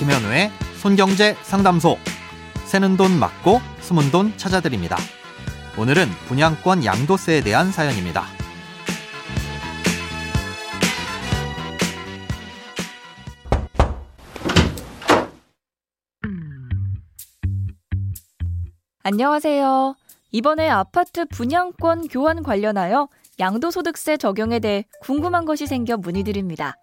김현우의 손경제 상담소. 새는 돈 막고 숨은 돈 찾아드립니다. 오늘은 분양권 양도세에 대한 사연입니다. 안녕하세요. 이번에 아파트 분양권 교환 관련하여 양도소득세 적용에 대해 궁금한 것이 생겨 문의드립니다.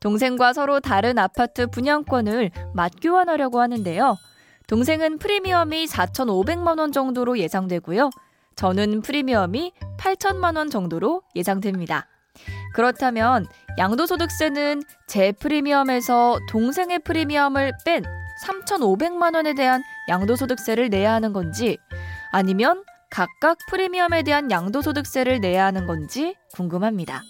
동생과 서로 다른 아파트 분양권을 맞교환하려고 하는데요. 동생은 프리미엄이 4,500만 원 정도로 예상되고요. 저는 프리미엄이 8,000만 원 정도로 예상됩니다. 그렇다면 양도소득세는 제 프리미엄에서 동생의 프리미엄을 뺀 3,500만 원에 대한 양도소득세를 내야 하는 건지, 아니면 각각 프리미엄에 대한 양도소득세를 내야 하는 건지 궁금합니다.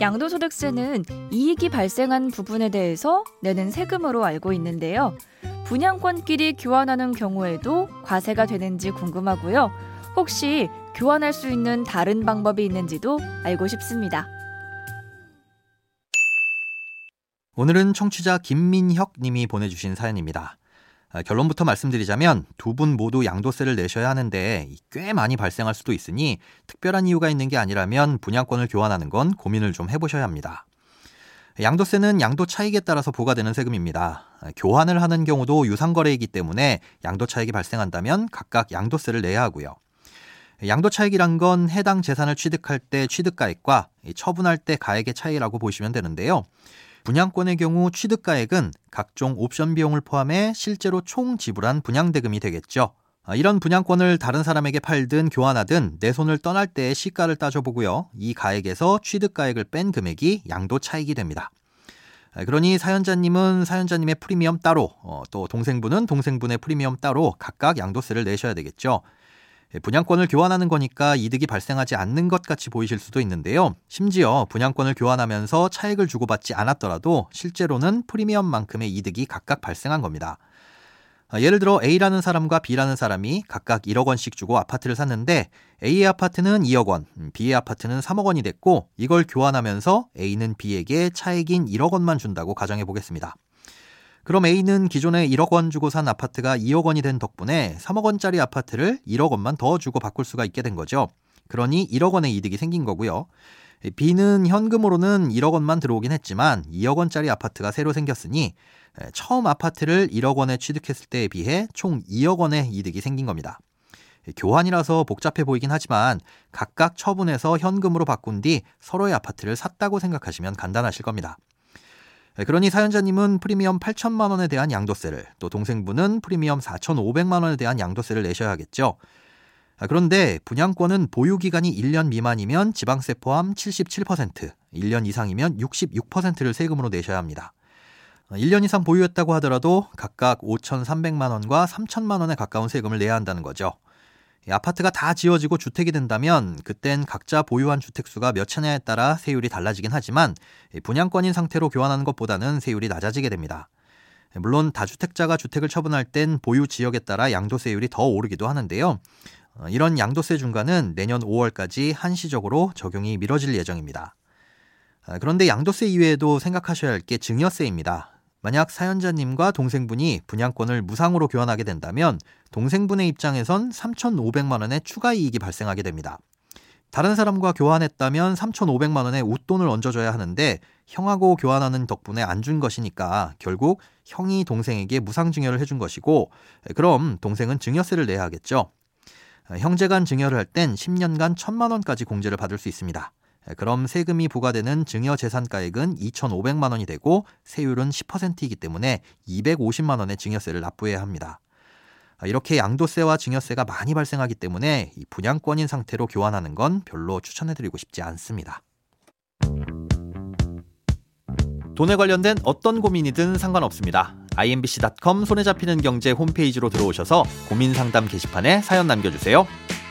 양도소득세는 이익이 발생한 부분에 대해서 내는 세금으로 알고 있는데요. 분양권끼리 교환하는 경우에도 과세가 되는지 궁금하고요. 혹시 교환할 수 있는 다른 방법이 있는지도 알고 싶습니다. 오늘은 청취자 김민혁 님이 보내주신 사연입니다. 결론부터 말씀드리자면 두 분 모두 양도세를 내셔야 하는데 꽤 많이 발생할 수도 있으니 특별한 이유가 있는 게 아니라면 분양권을 교환하는 건 고민을 좀 해보셔야 합니다. 양도세는 양도 차익에 따라서 부과되는 세금입니다. 교환을 하는 경우도 유상거래이기 때문에 양도 차익이 발생한다면 각각 양도세를 내야 하고요. 양도 차익이란 건 해당 재산을 취득할 때 취득가액과 처분할 때 가액의 차이라고 보시면 되는데요. 분양권의 경우 취득가액은 각종 옵션 비용을 포함해 실제로 총 지불한 분양대금이 되겠죠. 이런 분양권을 다른 사람에게 팔든 교환하든 내 손을 떠날 때의 시가를 따져보고요. 이 가액에서 취득가액을 뺀 금액이 양도 차익이 됩니다. 그러니 사연자님은 사연자님의 프리미엄 따로, 또 동생분은 동생분의 프리미엄 따로 각각 양도세를 내셔야 되겠죠. 분양권을 교환하는 거니까 이득이 발생하지 않는 것 같이 보이실 수도 있는데요. 심지어 분양권을 교환하면서 차익을 주고받지 않았더라도 실제로는 프리미엄만큼의 이득이 각각 발생한 겁니다. 예를 들어 A라는 사람과 B라는 사람이 각각 1억 원씩 주고 아파트를 샀는데 A의 아파트는 2억 원, B의 아파트는 3억 원이 됐고, 이걸 교환하면서 A는 B에게 차익인 1억 원만 준다고 가정해 보겠습니다. 그럼 A는 기존에 1억 원 주고 산 아파트가 2억 원이 된 덕분에 3억 원짜리 아파트를 1억 원만 더 주고 바꿀 수가 있게 된 거죠. 그러니 1억 원의 이득이 생긴 거고요. B는 현금으로는 1억 원만 들어오긴 했지만 2억 원짜리 아파트가 새로 생겼으니 처음 아파트를 1억 원에 취득했을 때에 비해 총 2억 원의 이득이 생긴 겁니다. 교환이라서 복잡해 보이긴 하지만 각각 처분해서 현금으로 바꾼 뒤 서로의 아파트를 샀다고 생각하시면 간단하실 겁니다. 그러니 사연자님은 프리미엄 8천만 원에 대한 양도세를, 또 동생분은 프리미엄 4,500만 원에 대한 양도세를 내셔야 하겠죠. 그런데 분양권은 보유기간이 1년 미만이면 지방세 포함 77%, 1년 이상이면 66%를 세금으로 내셔야 합니다. 1년 이상 보유했다고 하더라도 각각 5,300만 원과 3,000만 원에 가까운 세금을 내야 한다는 거죠. 아파트가 다 지어지고 주택이 된다면 그땐 각자 보유한 주택수가 몇 채냐에 따라 세율이 달라지긴 하지만 분양권인 상태로 교환하는 것보다는 세율이 낮아지게 됩니다. 물론 다주택자가 주택을 처분할 땐 보유 지역에 따라 양도세율이 더 오르기도 하는데요. 이런 양도세 중간은 내년 5월까지 한시적으로 적용이 미뤄질 예정입니다. 그런데 양도세 이외에도 생각하셔야 할 게 증여세입니다. 만약 사연자님과 동생분이 분양권을 무상으로 교환하게 된다면 동생분의 입장에선 3,500만 원의 추가 이익이 발생하게 됩니다. 다른 사람과 교환했다면 3,500만 원의 웃돈을 얹어줘야 하는데 형하고 교환하는 덕분에 안 준 것이니까 결국 형이 동생에게 무상증여를 해준 것이고, 그럼 동생은 증여세를 내야 하겠죠. 형제간 증여를 할 땐 10년간 1,000만 원까지 공제를 받을 수 있습니다. 그럼 세금이 부과되는 증여재산가액은 2,500만 원이 되고 세율은 10%이기 때문에 250만 원의 증여세를 납부해야 합니다. 이렇게 양도세와 증여세가 많이 발생하기 때문에 분양권인 상태로 교환하는 건 별로 추천해드리고 싶지 않습니다. 돈에 관련된 어떤 고민이든 상관없습니다. imbc.com 손에 잡히는 경제 홈페이지로 들어오셔서 고민상담 게시판에 사연 남겨주세요.